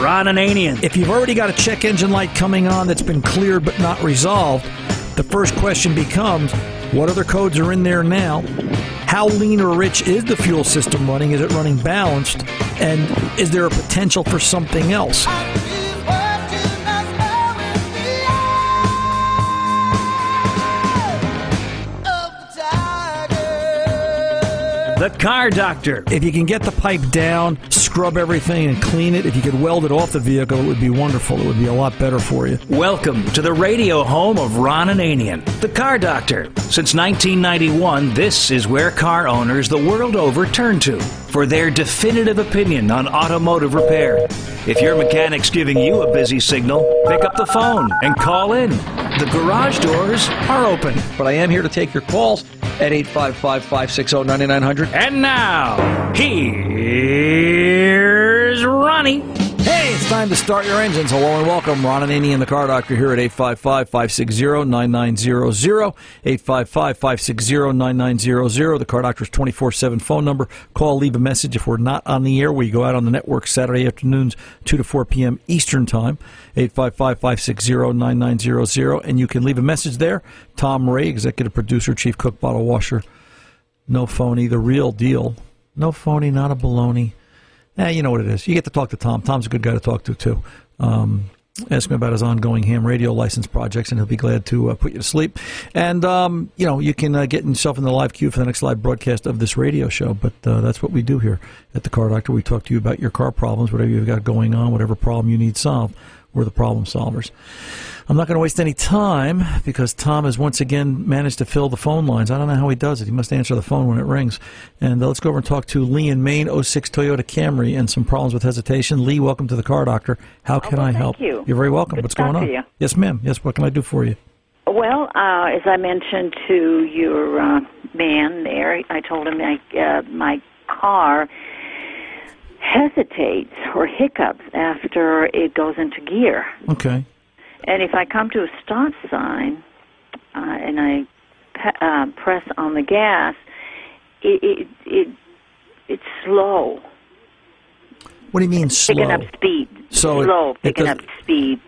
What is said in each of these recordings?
Ron and Anian. If you've already got a check engine light coming on that's been cleared but not resolved, the first question becomes, what other codes are in there now? How lean or rich is the fuel system running? Is it running balanced? And is there a potential for something else? The Car Doctor. If you can get the pipe down, scrub everything and clean it, if you could weld it off the vehicle, it would be wonderful. It would be a lot better for you. Welcome to the radio home of Ron and Anian, The Car Doctor. Since 1991, this is where car owners the world over turn to for their definitive opinion on automotive repair. If your mechanic's giving you a busy signal, pick up the phone and call in. The garage doors are open. But I am here to take your calls at 855-560-9900. And now, here's Ronnie. Hey, it's time to start your engines. Hello and welcome. Ron and Anian, The Car Doctor, here at 855-560-9900, 855-560-9900. The Car Doctor's 24/7 phone number. Call, leave a message. If we're not on the air, we go out on the network Saturday afternoons, 2 to 4 p.m. Eastern Time, 855-560-9900. And you can leave a message there. Tom Ray, executive producer, chief cook, bottle washer. No phony, the real deal. No phony, not a baloney. You know what it is. You get to talk to Tom. Tom's a good guy to talk to, too. Ask him about his ongoing ham radio license projects, and he'll be glad to put you to sleep. And, you know, you can get yourself in the live queue for the next live broadcast of this radio show, but that's what we do here at The Car Doctor. We talk to you about your car problems, whatever you've got going on, whatever problem you need solved. We're the problem solvers. I'm not going to waste any time because Tom has once again managed to fill the phone lines. I don't know how he does it. He must answer the phone when it rings. And let's go over and talk to Lee in Maine, 06 Toyota Camry, and some problems with hesitation. Lee, welcome to The Car Doctor. How can I help? Thank you. You're very welcome. What's going on? You. Yes, ma'am. Yes, what can I do for you? Well, as I mentioned to your man there, I told him my car hesitates or hiccups after it goes into gear. Okay. And if I come to a stop sign and I press on the gas, it's slow. What do you mean slow? Picking up speed. So slow, picking up speed.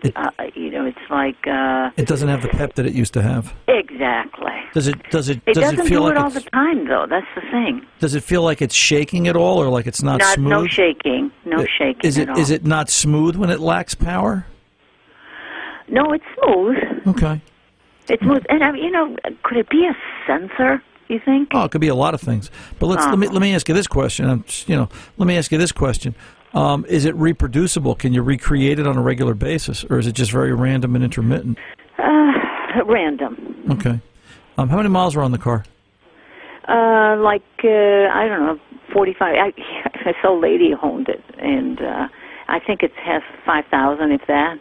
You know, it's like it doesn't have the pep that it used to have. Exactly. Does it feel like it all the time though? That's the thing. Does it feel like it's shaking at all, or like it's not smooth? No shaking. No shaking. Is it not smooth when it lacks power? No, it's smooth. Okay. It's smooth, and you know, could it be a sensor? You think? Oh, it could be a lot of things. But let me ask you this question. Is it reproducible? Can you recreate it on a regular basis, or is it just very random and intermittent? Random. Okay. How many miles are on the car? I don't know, 45. This old lady owned it, and I think it has 5,000, if that.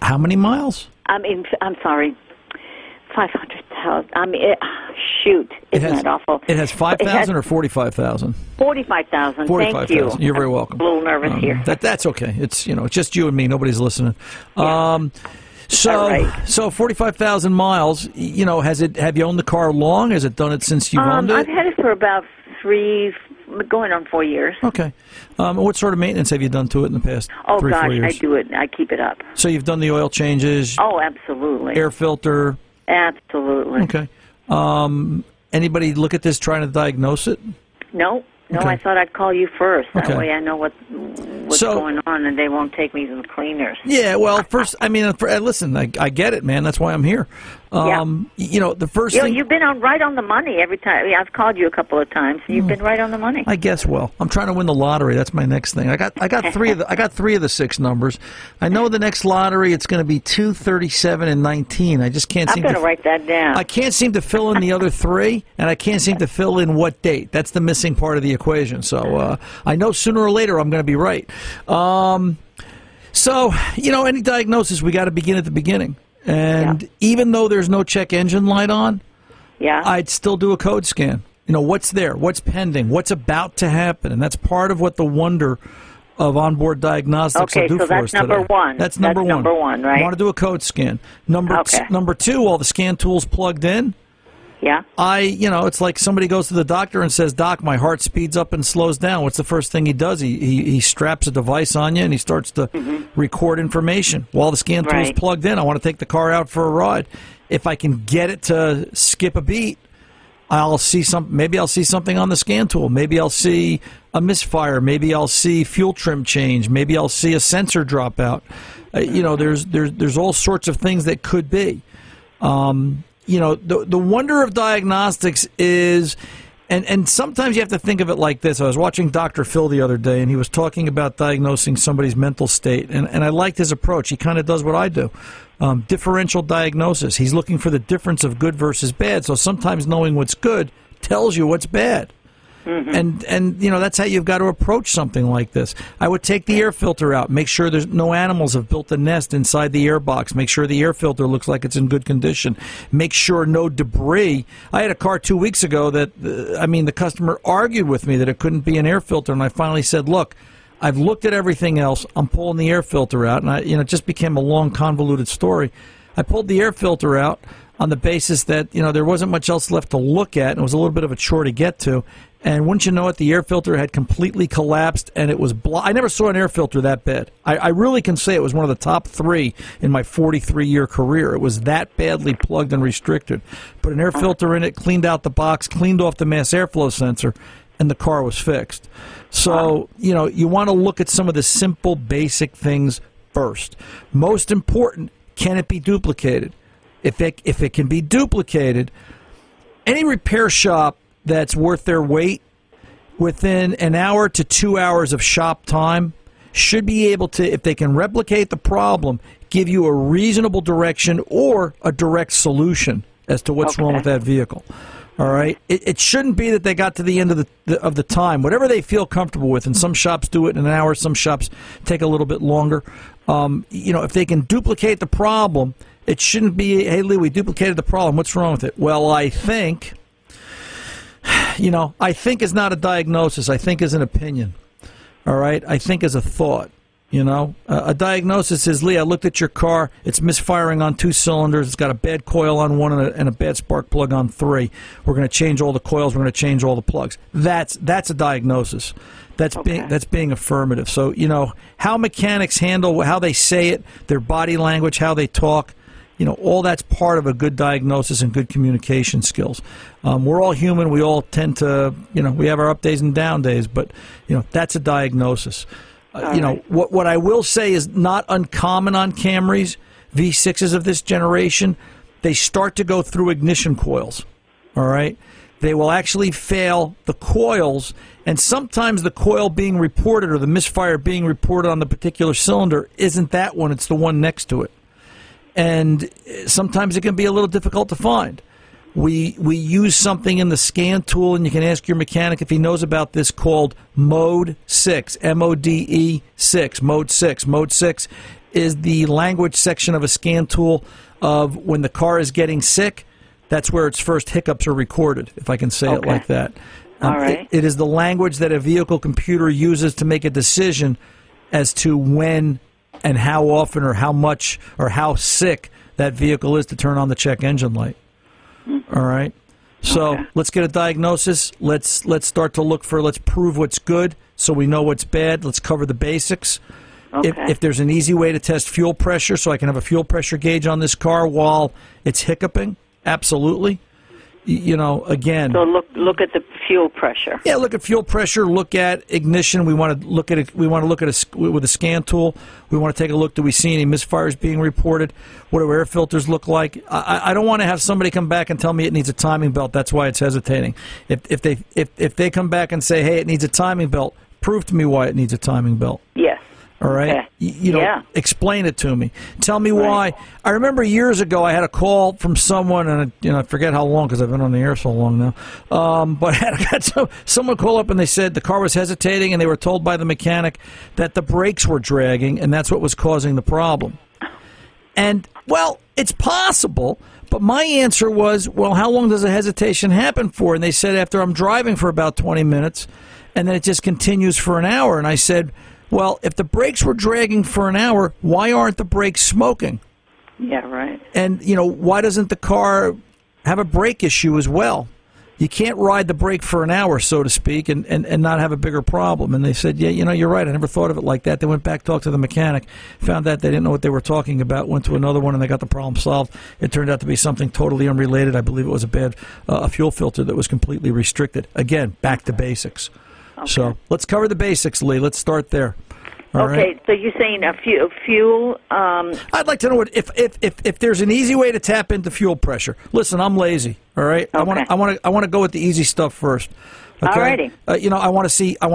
How many miles? I'm sorry, 500,000. I mean, shoot, isn't that awful? It has 5,000 or 45,000. 45,000. Thank you. You're very welcome. I'm a little nervous here. That's okay. It's it's just you and me. Nobody's listening. Yeah. So 45,000 miles. You know, have you owned the car long? Has it done it since you owned it? I've had it for about 3. Going on 4 years. Okay. What sort of maintenance have you done to it in the past 4 years? I do it. I keep it up. So you've done the oil changes? Oh, absolutely. Air filter? Absolutely. Okay. Anybody look at this trying to diagnose it? No. No, okay. I thought I'd call you first. That way I know what's going on, and they won't take me to the cleaners. Yeah, well, first, I mean, listen, I get it, man. That's why I'm here. You know, the first thing... You've been right on the money every time. I mean, I've called you a couple of times, and you've been right on the money. I guess, well, I'm trying to win the lottery. That's my next thing. I got three of the 6 numbers. I know the next lottery, it's going to be 2, 37, and 19. I just can't seem to... I'm going to write that down. I can't seem to fill in the other 3, and I can't seem to fill in what date. That's the missing part of the equation. So I know sooner or later I'm going to be right. So, you know, any diagnosis, we got to begin at the beginning. And even though there's no check engine light on, I'd still do a code scan. You know, what's there? What's pending? What's about to happen? And that's part of what the wonder of onboard diagnostics will do for us today. Okay, so that's number one. That's number one, right? You want to do a code scan. Number two, all the scan tools plugged in. Yeah. You know, it's like somebody goes to the doctor and says, "Doc, my heart speeds up and slows down." What's the first thing he does? He straps a device on you and he starts to record information while the scan tool's plugged in. I want to take the car out for a ride. If I can get it to skip a beat, I'll see some. Maybe I'll see something on the scan tool. Maybe I'll see a misfire. Maybe I'll see fuel trim change. Maybe I'll see a sensor drop out. You know, there's all sorts of things that could be. You know, the wonder of diagnostics is, and sometimes you have to think of it like this. I was watching Dr. Phil the other day, and he was talking about diagnosing somebody's mental state, and I liked his approach. He kind of does what I do, differential diagnosis. He's looking for the difference of good versus bad, so sometimes knowing what's good tells you what's bad. And you know, that's how you've got to approach something like this. I would take the air filter out, make sure there's no animals have built a nest inside the air box, make sure the air filter looks like it's in good condition, make sure no debris. I had a car 2 weeks ago that, I mean, the customer argued with me that it couldn't be an air filter, and I finally said, look, I've looked at everything else, I'm pulling the air filter out, and you know, it just became a long, convoluted story. I pulled the air filter out on the basis that, you know, there wasn't much else left to look at, and it was a little bit of a chore to get to. And wouldn't you know it, the air filter had completely collapsed, and it was I never saw an air filter that bad. I really can say it was one of the top three in my 43-year career. It was that badly plugged and restricted. Put an air filter in it, cleaned out the box, cleaned off the mass airflow sensor, and the car was fixed. So, you know, you want to look at some of the simple, basic things first. Most important, can it be duplicated? If it can be duplicated, any repair shop that's worth their weight within an hour to 2 hours of shop time should be able to, if they can replicate the problem, give you a reasonable direction or a direct solution as to what's wrong with that vehicle. All right, it shouldn't be that they got to the end of the time, whatever they feel comfortable with, and some shops do it in an hour, some shops take a little bit longer. You know, if they can duplicate the problem, it shouldn't be, hey, Lee, we duplicated the problem, what's wrong with it? Well, I think, you know, I think is not a diagnosis. I think is an opinion. All right? I think is a thought, you know. A diagnosis is, Lee, I looked at your car. It's misfiring on two cylinders. It's got a bad coil on one and a bad spark plug on three. We're going to change all the coils. We're going to change all the plugs. That's a diagnosis. That's being affirmative. So, you know, how mechanics handle, how they say it, their body language, how they talk, you know, all that's part of a good diagnosis and good communication skills. We're all human. We all tend to, you know, we have our up days and down days, but, you know, that's a diagnosis. You know, what I will say is not uncommon on Camrys, V6s of this generation, they start to go through ignition coils, all right? They will actually fail the coils, and sometimes the coil being reported or the misfire being reported on the particular cylinder isn't that one, it's the one next to it. And sometimes it can be a little difficult to find. We use something in the scan tool, and you can ask your mechanic if he knows about this, called Mode 6, M-O-D-E 6, Mode 6. Mode 6 is the language section of a scan tool of when the car is getting sick, that's where its first hiccups are recorded, if I can say it like that. All right. It is the language that a vehicle computer uses to make a decision as to when and how often or how much or how sick that vehicle is to turn on the check engine light. All right? So let's get a diagnosis. Let's start to look for, let's prove what's good so we know what's bad. Let's cover the basics. If there's an easy way to test fuel pressure so I can have a fuel pressure gauge on this car while it's hiccuping, absolutely. You know, again. So look at the fuel pressure. Yeah, look at fuel pressure. Look at ignition. We want to look at it. We want to look at it with a scan tool. We want to take a look. Do we see any misfires being reported? What do air filters look like? I don't want to have somebody come back and tell me it needs a timing belt. That's why it's hesitating. If they come back and say, hey, it needs a timing belt, prove to me why it needs a timing belt. Yes. All right? Okay. You know, explain it to me. Tell me why. I remember years ago I had a call from someone, and you know, I forget how long because I've been on the air so long now, but I got someone call up and they said the car was hesitating and they were told by the mechanic that the brakes were dragging and that's what was causing the problem. And, well, it's possible, but my answer was, well, how long does a hesitation happen for? And they said after I'm driving for about 20 minutes and then it just continues for an hour. And I said, well, if the brakes were dragging for an hour, why aren't the brakes smoking? Yeah, right. And, you know, why doesn't the car have a brake issue as well. You can't ride the brake for an hour, so to speak, and not have a bigger problem. And they said, yeah, you know, you're right. I never thought of it like that. They went back, talked to the mechanic, found out they didn't know what they were talking about, went to another one, and they got the problem solved. It turned out to be something totally unrelated. I believe it was a fuel filter that was completely restricted. Again, back to basics. Okay. So let's cover the basics, Lee. Let's start there. All okay, right. So you're saying a fuel... I'd like to know what, if there's an easy way to tap into fuel pressure. Listen, I'm lazy. All right, okay. I want to go with the easy stuff first. Okay? All righty. You know, I want to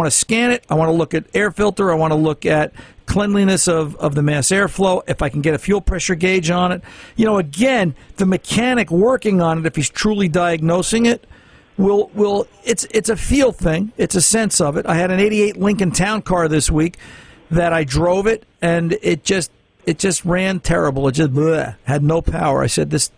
scan it. I want to look at air filter. I want to look at cleanliness of the mass airflow. If I can get a fuel pressure gauge on it, you know, again, the mechanic working on it, if he's truly diagnosing it, will it's a feel thing. It's a sense of it. I had an '88 Lincoln Town Car this week that I drove it, and it just ran terrible. It just bleh, had no power. I said, this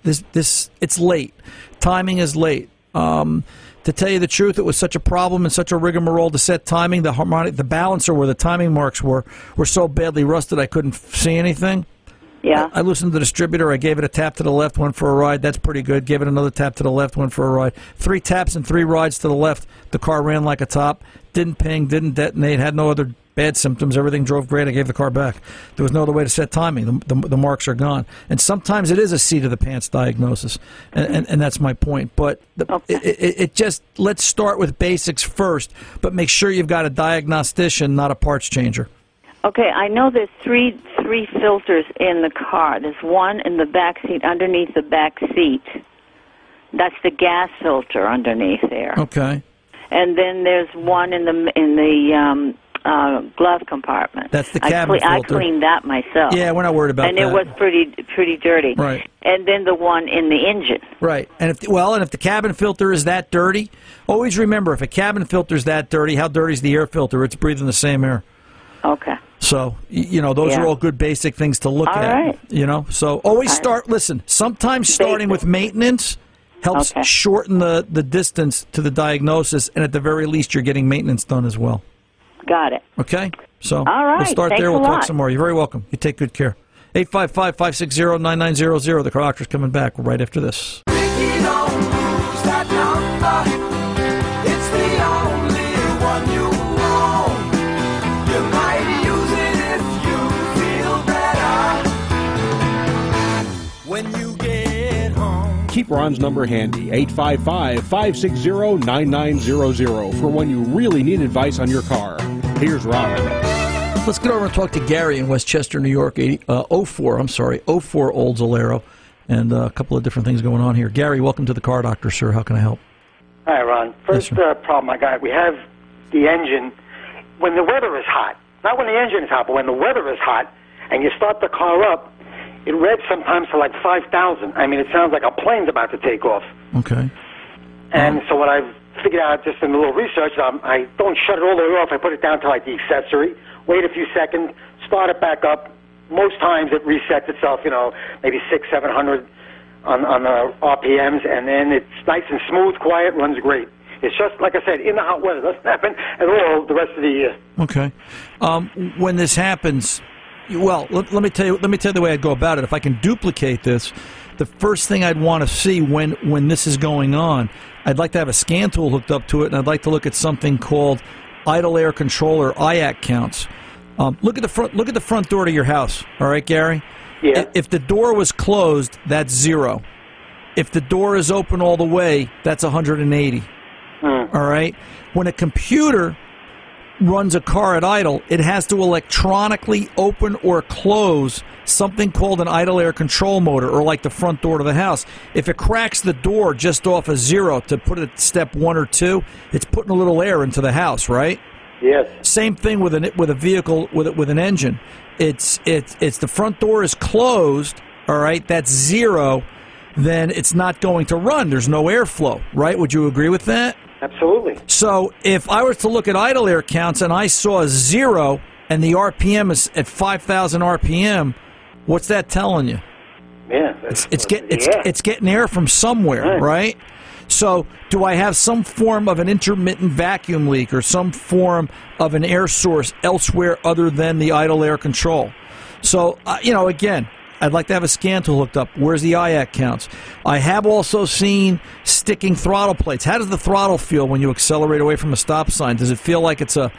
it's late. Timing is late. To tell you the truth, it was such a problem and such a rigmarole to set timing. The harmonic, the balancer where the timing marks were so badly rusted I couldn't see anything. Yeah. I loosened the distributor. I gave it a tap to the left, went for a ride. That's pretty good. Gave it another tap to the left, went for a ride. 3 taps and 3 rides to the left. The car ran like a top. Didn't ping, didn't detonate, had no other bad symptoms. Everything drove great. I gave the car back. There was no other way to set timing. The marks are gone. And sometimes it is a seat-of-the-pants diagnosis, and that's my point. But let's start with basics first, but make sure you've got a diagnostician, not a parts changer. Okay, I know there's three filters in the car. There's one in the back seat, underneath the back seat. That's the gas filter underneath there. Okay. And then there's one in the glove compartment. That's the cabin filter. I cleaned that myself. Yeah, we're not worried about that. And it was pretty dirty. Right. And then the one in the engine. Right. And if the cabin filter is that dirty, always remember, if a cabin filter is that dirty, how dirty is the air filter? It's breathing the same air. Okay. So, you know, those are all good basic things to look at. All right. You know, so always start, listen, sometimes starting with maintenance helps shorten the distance to the diagnosis, and at the very least you're getting maintenance done as well. Got it. Okay? So we'll start there. We'll talk some more. You're very welcome. You take good care. 855-560-9900. The Car Doctor's coming back right after this. Keep Ron's number handy, 855-560-9900, for when you really need advice on your car. Here's Ron. Let's get over and talk to Gary in Westchester, New York, 04 Olds Alero, and a couple of different things going on here. Gary, welcome to the Car Doctor, sir. How can I help? Hi, Ron. First problem I got, we have the engine. When the weather is hot, not when the engine is hot, but when the weather is hot, and you start the car up, it read sometimes to like 5,000. I mean, it sounds like a plane's about to take off. Okay. And so what I've figured out just in a little research, I don't shut it all the way off. I put it down to like the accessory, wait a few seconds, start it back up. Most times it resets itself, you know, maybe 600, 700 on the RPMs, and then it's nice and smooth, quiet, runs great. It's just, like I said, in the hot weather. It doesn't happen at all the rest of the year. Okay. When this happens... Well, let me tell you the way I'd go about it. If I can duplicate this, the first thing I'd want to see when this is going on, I'd like to have a scan tool hooked up to it, and I'd like to look at something called idle air control or IAC counts. Look at the front door to your house. All right, Gary? Yeah. If the door was closed, that's 0. If the door is open all the way, that's 180. Mm. All right? When a computer runs a car at idle, it has to electronically open or close something called an idle air control motor, or like the front door to the house. If it cracks the door just off a 0 to put it at step 1 or 2, it's putting a little air into the house, right? Yes. Same thing with a vehicle, with an engine. It's the front door is closed, all right, that's 0, then it's not going to run. There's no airflow, right? Would you agree with that? Absolutely. So if I was to look at idle air counts and I saw 0 and the RPM is at 5,000 RPM, what's that telling you? Yeah. It's getting air from somewhere, right? So do I have some form of an intermittent vacuum leak or some form of an air source elsewhere other than the idle air control? So, you know, again, I'd like to have a scan tool hooked up. Where's the IAC counts? I have also seen sticking throttle plates. How does the throttle feel when you accelerate away from a stop sign? Does it feel like it's a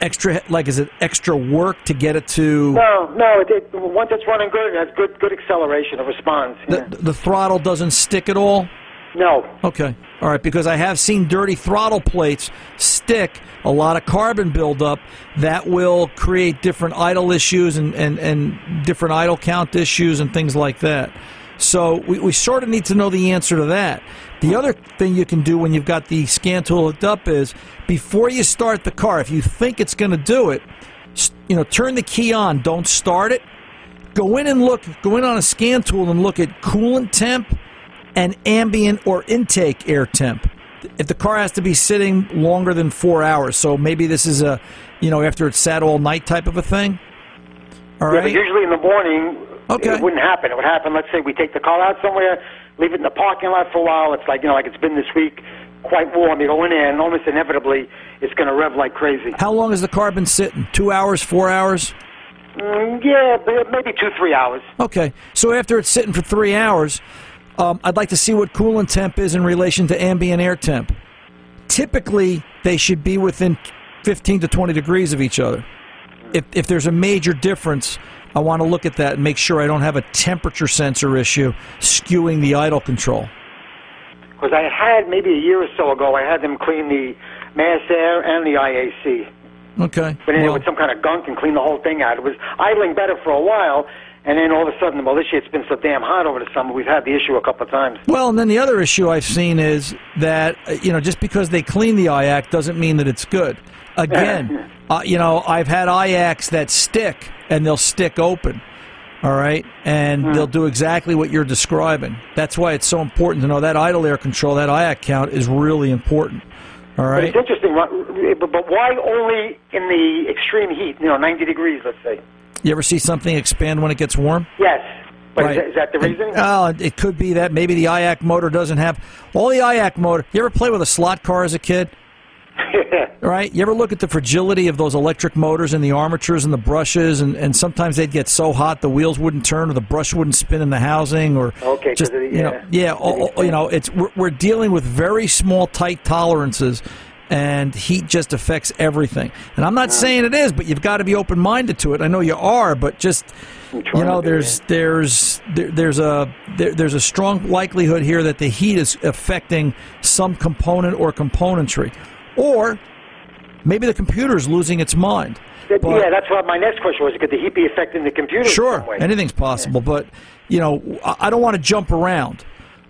extra, like is it extra work to get it to? No. Once it's running good, it has good acceleration. It responds. Yeah. The throttle doesn't stick at all? No. Okay. All right, because I have seen dirty throttle plates stick, a lot of carbon buildup that will create different idle issues and different idle count issues and things like that. So we sort of need to know the answer to that. The other thing you can do when you've got the scan tool hooked up is before you start the car, if you think it's going to do it, you know, turn the key on, don't start it. Go in and look, go in on a scan tool and look at coolant temp and ambient or intake air temp. If the car has to be sitting longer than 4 hours, so maybe this is a, you know, after it's sat all night type of a thing. All right. Yeah, but usually in the morning, okay, it wouldn't happen. It would happen. Let's say we take the car out somewhere, leave it in the parking lot for a while. It's like, you know, like it's been this week, quite warm. You go in there, and almost inevitably, it's going to rev like crazy. How long has the car been sitting? 2 hours? 4 hours? Yeah, maybe 2-3 hours. Okay, so after it's sitting for 3 hours. I'd like to see what coolant temp is in relation to ambient air temp. Typically, they should be within 15 to 20 degrees of each other. If there's a major difference, I want to look at that and make sure I don't have a temperature sensor issue skewing the idle control. Because I had, maybe a year or so ago, I had them clean the mass air and the IAC. Okay. But anyway, well, with some kind of gunk and clean the whole thing out. It was idling better for a while. And then all of a sudden, well, this year it's been so damn hot over the summer, we've had the issue a couple of times. Well, and then the other issue I've seen is that, you know, just because they clean the IAC doesn't mean that it's good. Again, you know, I've had IACs that stick, and they'll stick open, all right? And they'll do exactly what you're describing. That's why it's so important to know that idle air control, that IAC count is really important. All right. But it's interesting, but why only in the extreme heat, you know, 90 degrees, let's say? You ever see something expand when it gets warm? Yes. But right. Is that the reason? It could be that. Maybe the IAC motor doesn't have... All the IAC motor... You ever play with a slot car as a kid? Right? You ever look at the fragility of those electric motors and the armatures and the brushes, and sometimes they'd get so hot the wheels wouldn't turn or the brush wouldn't spin in the housing or... Okay, just, the, yeah. You know, it's, we're dealing with very small, tight tolerances, and heat just affects everything. And I'm not saying it is, but you've got to be open-minded to it. I know you are, but just, you know, there's a strong likelihood here that the heat is affecting some component or componentry. Or maybe the computer's losing its mind. Yeah, that's what my next question was. Could the heat be affecting the computer? Sure, anything's possible, but, you know, I don't want to jump around.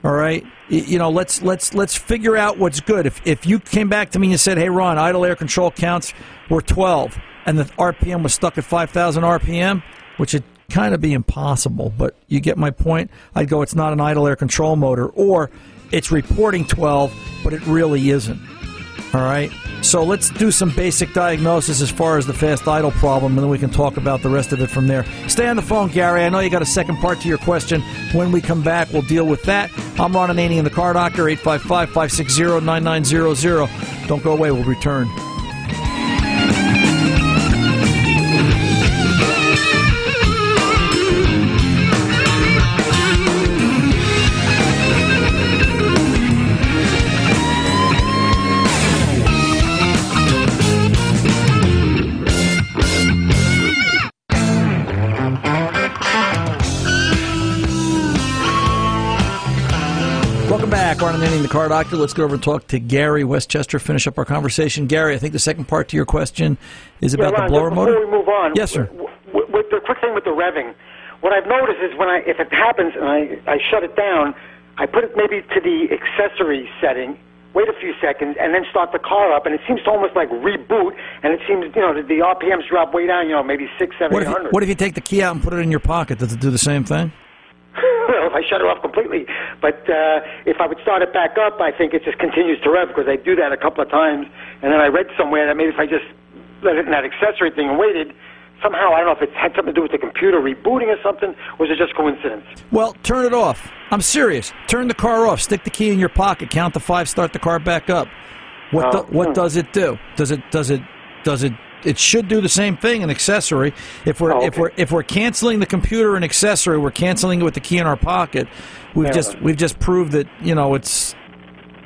All right, you know, let's figure out what's good. If you came back to me and you said, "Hey, Ron, idle air control counts were 12, and the RPM was stuck at 5,000 RPM," which would kind of be impossible, but you get my point. I'd go, it's not an idle air control motor, or it's reporting 12, but it really isn't. All right, so let's do some basic diagnosis as far as the fast idle problem, and then we can talk about the rest of it from there. Stay on the phone, Gary. I know you got a second part to your question. When we come back, we'll deal with that. I'm Ron Anian, the Car Doctor, 855-560-9900. Don't go away. We'll return. Ron Anian, the Car Doctor. Let's go over and talk to Gary Westchester, finish up our conversation. Gary, I think the second part to your question is about Ron, the blower motor. Before we move on, yes, sir. With the quick thing with the revving, what I've noticed is when if it happens and I shut it down, I put it maybe to the accessory setting, wait a few seconds, and then start the car up, and it seems to almost like reboot, and it seems, you know, the RPMs drop way down, you know, maybe 600, 700. What if you take the key out and put it in your pocket? Does it do the same thing? Well, if I shut it off completely, but if I would start it back up, I think it just continues to rev, because I do that a couple of times, and then I read somewhere that maybe if I just let it in that accessory thing and waited, somehow, I don't know if it had something to do with the computer rebooting or something, or was it just coincidence? Well, turn it off. I'm serious. Turn the car off. Stick the key in your pocket. Count to 5. Start the car back up. What does it do? Does it it should do the same thing in accessory. If we're if we're canceling the computer in accessory, we're canceling it with the key in our pocket. We've just proved that, you know, it's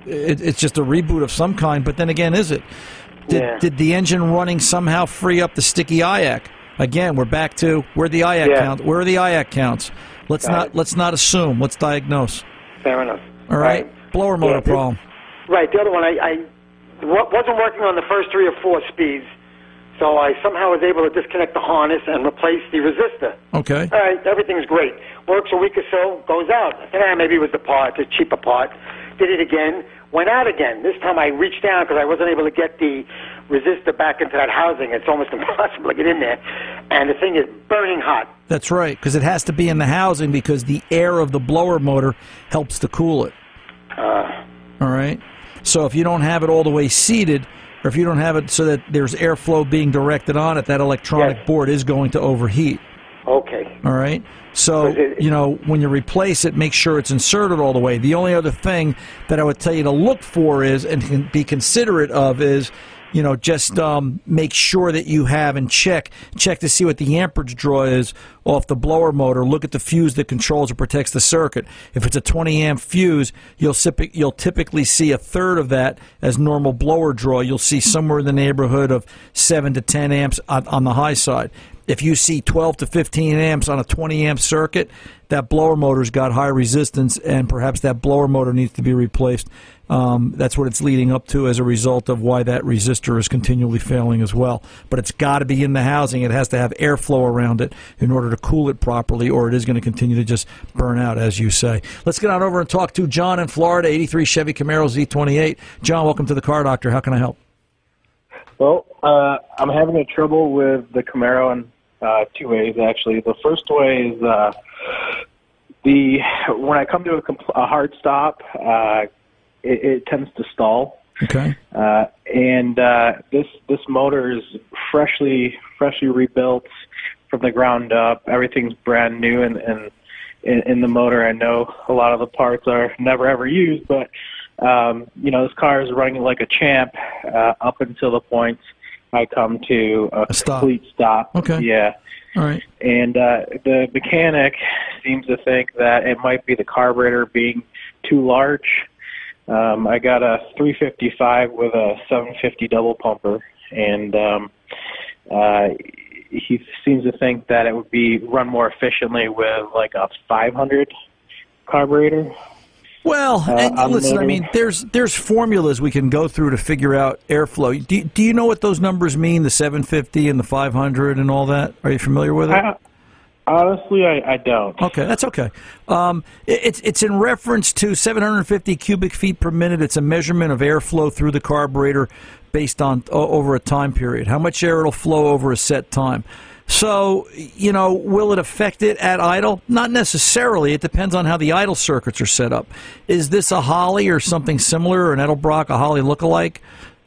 just a reboot of some kind. But then again, is it? Did the engine running somehow free up the sticky IAC? Again, we're back to where the IAC count. Where are the IAC counts? Let's not assume. Let's diagnose. Fair enough. All right. Blower motor problem. Right. The other one, I wasn't working on the first 3 or 4 speeds, so I somehow was able to disconnect the harness and replace the resistor. Okay. All right. Everything's great. Works a week or so, goes out. I think, maybe it was the part, the cheaper part. Did it again. Went out again. This time I reached down because I wasn't able to get the resistor back into that housing. It's almost impossible to get in there. And the thing is burning hot. That's right, because it has to be in the housing because the air of the blower motor helps to cool it. All right? So if you don't have it all the way seated, or if you don't have it so that there's airflow being directed on it, that electronic board is going to overheat. Okay. All right? So, you know, when you replace it, make sure it's inserted all the way. The only other thing that I would tell you to look for is, and be considerate of, is, you know, just make sure that you have and check to see what the amperage draw is off the blower motor. Look at the fuse that controls or protects the circuit. If it's a 20-amp fuse, you'll typically see 1/3 of that as normal blower draw. You'll see somewhere in the neighborhood of 7 to 10 amps on the high side. If you see 12 to 15 amps on a 20-amp circuit, that blower motor's got high resistance, and perhaps that blower motor needs to be replaced. That's what it's leading up to as a result of why that resistor is continually failing as well. But it's got to be in the housing. It has to have airflow around it in order to cool it properly, or it is going to continue to just burn out, as you say. Let's get on over and talk to John in Florida, 83 Chevy Camaro Z28. John, welcome to the Car Doctor. How can I help? Well, I'm having trouble with the Camaro in 2 ways, actually. The first way is when I come to a hard stop, it tends to stall. Okay. This motor is freshly rebuilt from the ground up. Everything's brand new, and in the motor, I know a lot of the parts are never ever used, but you know, this car is running like a champ up until the point I come to a complete stop. Okay. Yeah. All right. And the mechanic seems to think that it might be the carburetor being too large. I got a 355 with a 750 double pumper, and he seems to think that it would be run more efficiently with like a 500 carburetor. Well, listen, I mean, there's formulas we can go through to figure out airflow. Do you know what those numbers mean, the 750 and the 500 and all that? Are you familiar with it? Honestly, I don't. Okay, that's okay. It's in reference to 750 cubic feet per minute. It's a measurement of airflow through the carburetor based on over a time period, how much air it'll flow over a set time. So, you know, will it affect it at idle? Not necessarily. It depends on how the idle circuits are set up. Is this a Holley or something similar, or an Edelbrock, a Holley lookalike?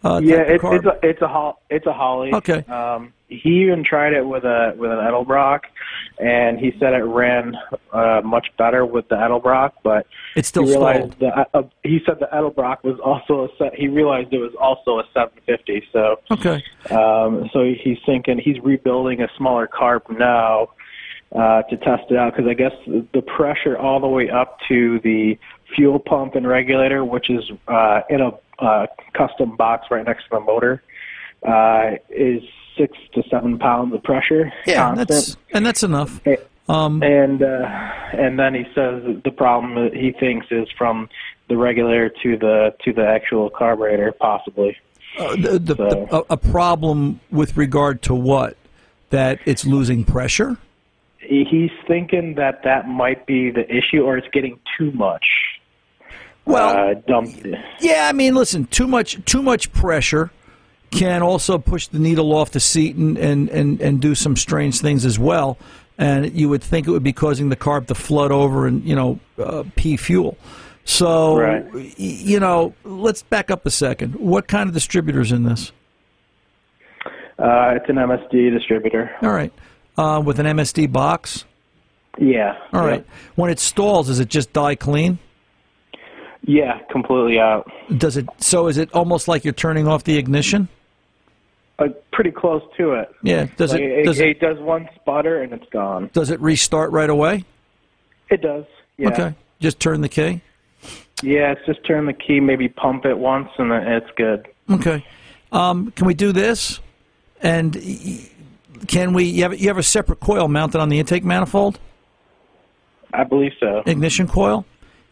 Yeah, it's a Holley. Okay. He even tried it with an Edelbrock, and he said it ran much better with the Edelbrock, but it still stalled. He said the Edelbrock was also he realized it was also a 750. So okay. So he's thinking he's rebuilding a smaller carb now to test it out, because I guess the pressure all the way up to the fuel pump and regulator, which is in a custom box right next to the motor, is 6 to 7 pounds of pressure. Yeah, and that's enough. And then he says the problem that he thinks is from the regulator to the actual carburetor, possibly. A problem with regard to what? That it's losing pressure? He's thinking that might be the issue, or it's getting too much. Well, yeah, I mean, listen, too much pressure can also push the needle off the seat and do some strange things as well. And you would think it would be causing the carb to flood over and, you know, pee fuel. So, right. You know, let's back up a second. What kind of distributor's in this? It's an MSD distributor. All right. With an MSD box? Yeah. All right. Yeah. When it stalls, is it just die clean? Yeah, completely out. Does it? So is it almost like you're turning off the ignition? Pretty close to it. Yeah. Does like it? It does one sputter and it's gone. Does it restart right away? It does. Yeah. Okay. Just turn the key. Yeah, it's just turn the key. Maybe pump it once, and it's good. Okay. Can we do this? And can we? You have a separate coil mounted on the intake manifold. I believe so. Ignition coil.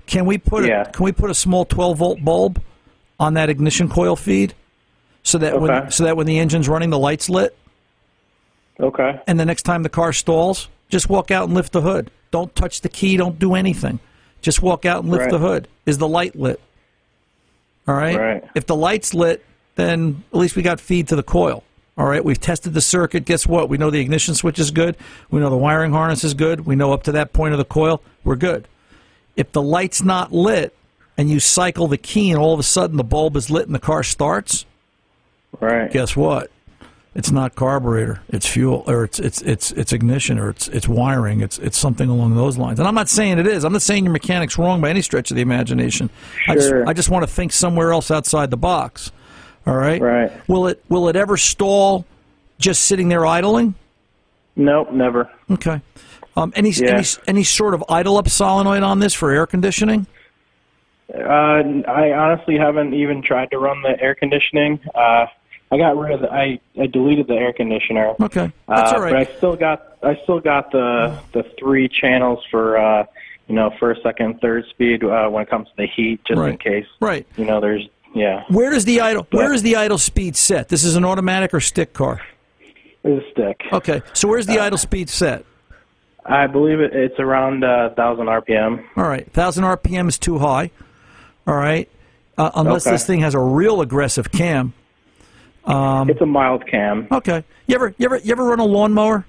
Can we put? Yeah. Can we put a small 12-volt bulb on that ignition coil feed? So that, okay. so that when the engine's running, the light's lit. Okay. And the next time the car stalls, just walk out and lift the hood. Don't touch the key. Don't do anything. Just walk out and lift the hood. Is the light lit? All right? If the light's lit, then at least we got feed to the coil. All right? We've tested the circuit. Guess what? We know the ignition switch is good. We know the wiring harness is good. We know up to that point of the coil, we're good. If the light's not lit and you cycle the key and all of a sudden the bulb is lit and the car starts... Right. Guess what? It's not carburetor. It's fuel, or it's ignition, or it's wiring. It's something along those lines. And I'm not saying it is. I'm not saying your mechanic's wrong by any stretch of the imagination. Sure. I just want to think somewhere else outside the box. All right. Right. Will it ever stall? Just sitting there idling? Nope, never. Okay. Any sort of idle up solenoid on this for air conditioning? I honestly haven't even tried to run the air conditioning. I got rid of the, I deleted the air conditioner. Okay, that's all right. But I still got the three channels for first, second, third speed when it comes to the heat, just in case. Right. You know, there's Where is the idle speed set? This is an automatic or stick car? It's a stick. Okay, so where's the idle speed set? I believe it's around 1,000 RPM. All right, 1,000 RPM is too high. All right, unless this thing has a real aggressive cam. It's a mild cam. Okay. You ever run a lawnmower?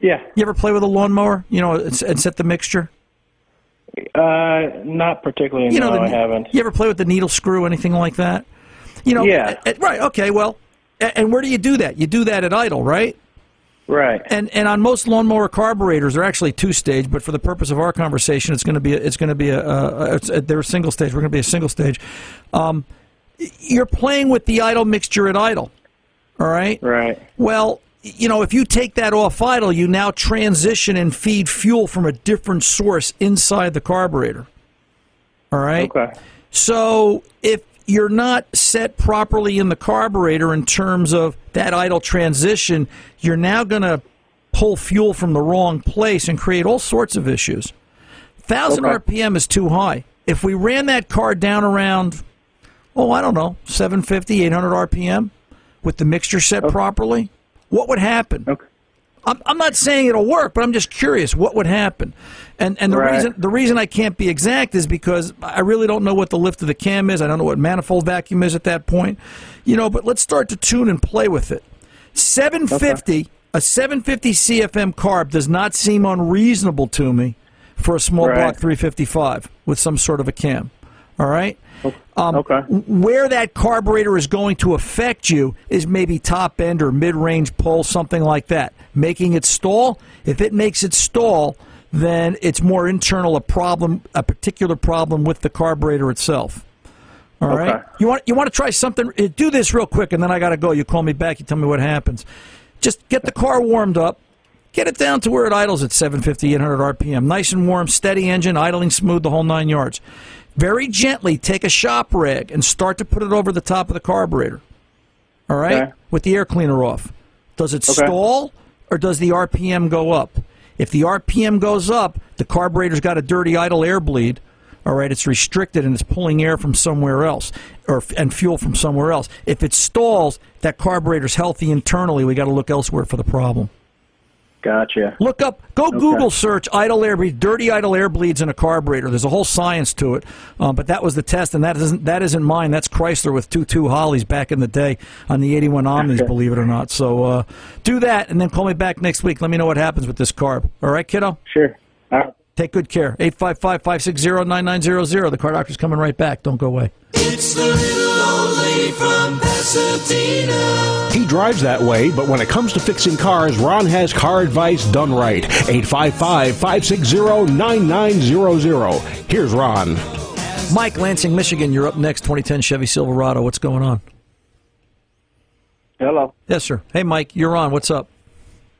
Yeah. You ever play with a lawnmower? You know, and set the mixture. Not particularly. You know, no, I haven't. You ever play with the needle screw, anything like that? You know. Yeah. Right. Okay. Well, and where do you do that? You do that at idle, right? Right. And on most lawnmower carburetors, they're actually two-stage. But for the purpose of our conversation, they're single stage. We're going to be a single stage. You're playing with the idle mixture at idle, all right? Right. Well, you know, if you take that off idle, you now transition and feed fuel from a different source inside the carburetor, all right? Okay. So if you're not set properly in the carburetor in terms of that idle transition, you're now going to pull fuel from the wrong place and create all sorts of issues. 1,000 RPM is too high. If we ran that car down around... Oh, I don't know, 750, 800 RPM with the mixture set properly, what would happen? Okay. I'm not saying it'll work, but I'm just curious what would happen. And the reason I can't be exact is because I really don't know what the lift of the cam is. I don't know what manifold vacuum is at that point. You know, but let's start to tune and play with it. 750, a 750 CFM carb does not seem unreasonable to me for a small block 355 with some sort of a cam. All right? Where that carburetor is going to affect you is maybe top end or mid-range pull, something like that. Making it stall, if it makes it stall, then it's more internal, a particular problem with the carburetor itself. All right? You want to try something? Do this real quick, and then I got to go. You call me back. You tell me what happens. Just get the car warmed up. Get it down to where it idles at 750, 800 RPM. Nice and warm, steady engine, idling smooth, the whole 9 yards. Very gently take a shop rag and start to put it over the top of the carburetor, all right, with the air cleaner off. Does it stall or does the RPM go up? If the RPM goes up, the carburetor's got a dirty idle air bleed, all right, it's restricted and it's pulling air from somewhere else and fuel from somewhere else. If it stalls, that carburetor's healthy internally. We got to look elsewhere for the problem. Gotcha. Look up, go Google search idle air bleed, dirty idle air bleeds in a carburetor. There's a whole science to it, but that was the test, and that isn't mine. That's Chrysler with two Holleys back in the day on the 81 Omnis, believe it or not. So do that, and then call me back next week. Let me know what happens with this carb. All right, kiddo? Sure. All right. Take good care. 855-560-9900. The Car Doctor's coming right back. Don't go away. It's the Little Old Lady from Pasadena. He drives that way, but when it comes to fixing cars, Ron has car advice done right. 855-560-9900. Here's Ron. Mike, Lansing, Michigan, you're up next. 2010 Chevy Silverado. What's going on? Hello. Yes, sir. Hey, Mike, you're on. What's up?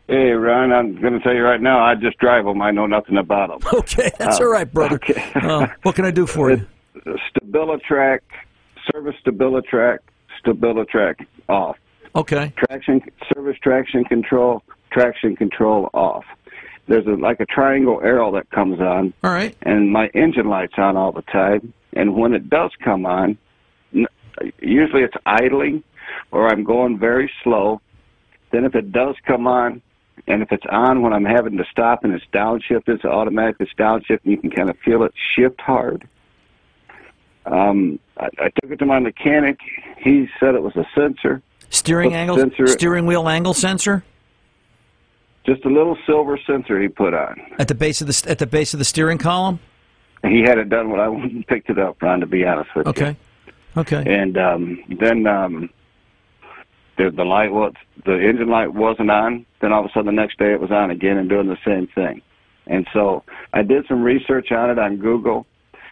Hey, Ron, I'm going to tell you right now, I just drive them. I know nothing about them. Okay, that's all right, brother. Okay. What can I do for you? Stabilitrak, service Stabilitrak, Stabilitrak off. Okay. Traction, service traction control off. There's like a triangle arrow that comes on. All right. And my engine light's on all the time. And when it does come on, usually it's idling or I'm going very slow. Then if it does come on, and if it's on when I'm having to stop and it's downshift, it's automatic, it's downshift, and you can kind of feel it shift hard. I took it to my mechanic. He said it was a sensor. Steering wheel angle sensor? Just a little silver sensor he put on. At the base of the steering column? He had it done when I picked it up, Ron, to be honest with you. Okay. And then... The engine light wasn't on. Then all of a sudden, the next day, it was on again and doing the same thing. And so I did some research on it on Google.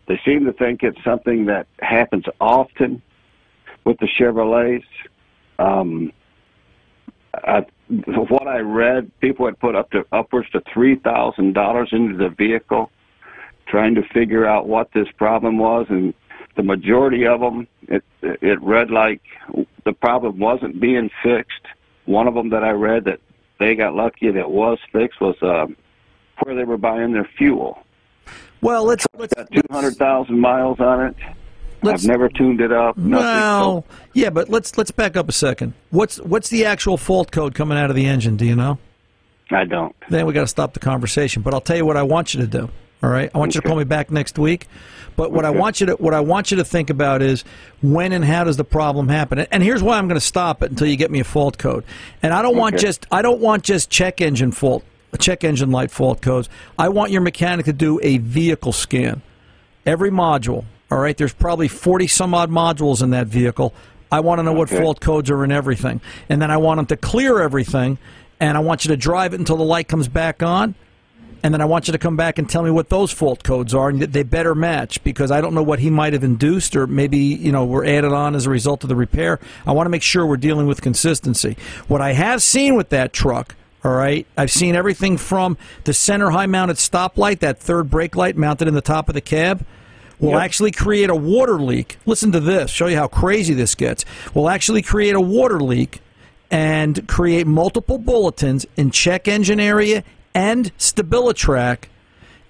They seem to think it's something that happens often with the Chevrolets. From what I read, people had put upwards to $3,000 into the vehicle trying to figure out what this problem was, and the majority of them, it read like the problem wasn't being fixed. One of them that I read that they got lucky that was fixed was where they were buying their fuel. Well, it's got 200,000 miles on it. I've never tuned it up. Well, so. Yeah, but let's back up a second. What's the actual fault code coming out of the engine? Do you know? I don't. Then we got to stop the conversation. But I'll tell you what I want you to do. All right, I want you to call me back next week, but what I want you to think about is when and how does the problem happen? And here's why I'm going to stop it until you get me a fault code. And I don't want just check engine light fault codes. I want your mechanic to do a vehicle scan, every module. All right, there's probably 40 some odd modules in that vehicle. I want to know what fault codes are in everything, and then I want them to clear everything, and I want you to drive it until the light comes back on. And then I want you to come back and tell me what those fault codes are, and they better match, because I don't know what he might have induced or maybe, were added on as a result of the repair. I want to make sure we're dealing with consistency. What I have seen with that truck, all right, I've seen everything from the center high-mounted stoplight, that third brake light mounted in the top of the cab, will actually create a water leak. Listen to this. Show you how crazy this gets. Will actually create a water leak and create multiple bulletins in check engine area and Stabilitrak,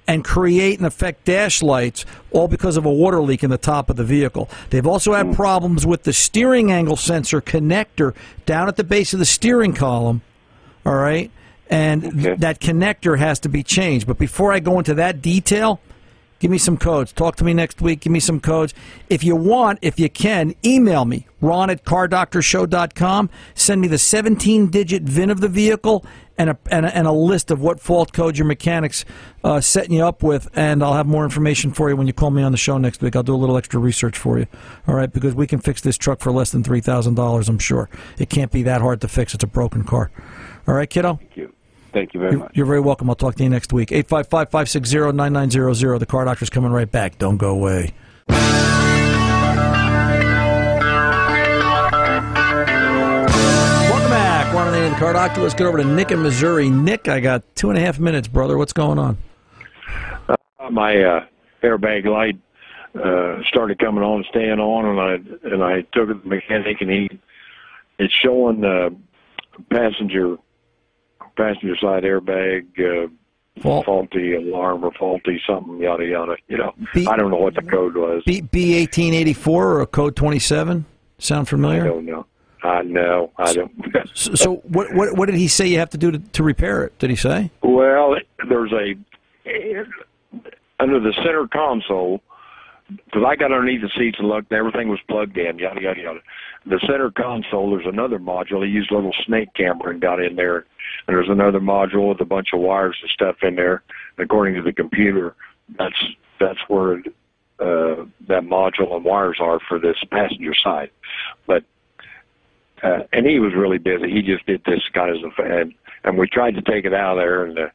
and create and affect dash lights, all because of a water leak in the top of the vehicle. They've also had problems with the steering angle sensor connector down at the base of the steering column, all right? And that connector has to be changed. But before I go into that detail, give me some codes. Talk to me next week. Give me some codes. If you want, if you can, email me, ron@cardoctorshow.com. Send me the 17-digit VIN of the vehicle and a list of what fault codes your mechanic's setting you up with, and I'll have more information for you when you call me on the show next week. I'll do a little extra research for you, all right, because we can fix this truck for less than $3,000, I'm sure. It can't be that hard to fix. It's a broken car. All right, kiddo? Thank you. Thank you very much. You're very welcome. I'll talk to you next week. 855-560-9900. The Car Doctor's coming right back. Don't go away. Welcome back. Ron and Anian, the Car Doctor. Let's get over to Nick in Missouri. Nick, I got 2.5 minutes, brother. What's going on? My airbag light started coming on, staying on, and I took it to the mechanic, and it's showing passenger side airbag, faulty alarm or faulty something, yada, yada. I don't know what the code was. B1884 or a code 27? Sound familiar? I don't know. I don't. So what did he say you have to do to repair it? Did he say? Well, there's under the center console, because I got underneath the seats and looked, and everything was plugged in, yada, yada, yada. The center console, there's another module. He used a little snake camera and got in there. And there's another module with a bunch of wires and stuff in there. And according to the computer, that's where that module and wires are for this passenger side. But and he was really busy. He just did this kind of thing. And we tried to take it out of there,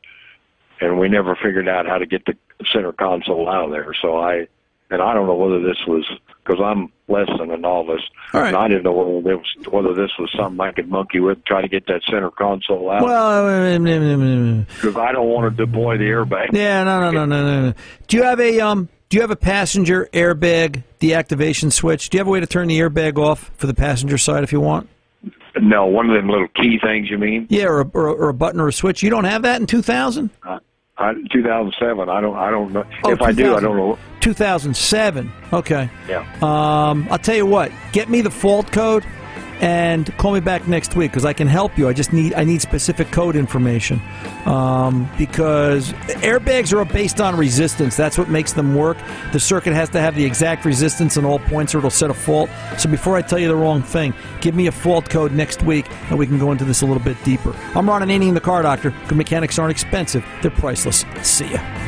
and we never figured out how to get the center console out of there. So I And I don't know whether this was, because I'm less than a novice, right, and I didn't know whether this was something I could monkey with, try to get that center console out. Well, because I don't want to deploy the airbag. Yeah, no. Do you have a passenger airbag deactivation switch? Do you have a way to turn the airbag off for the passenger side if you want? No, one of them little key things, you mean? Yeah, or a button or a switch. You don't have that in 2000? 2007. I don't know. Oh, if I do, I don't know. 2007. Okay. Yeah. I'll tell you what. Get me the fault code, and call me back next week because I can help you. I need specific code information because airbags are based on resistance. That's what makes them work. The circuit has to have the exact resistance in all points, or it'll set a fault. So before I tell you the wrong thing, give me a fault code next week, and we can go into this a little bit deeper. I'm Ron and Anian, the Car Doctor. Good mechanics aren't expensive; they're priceless. See ya.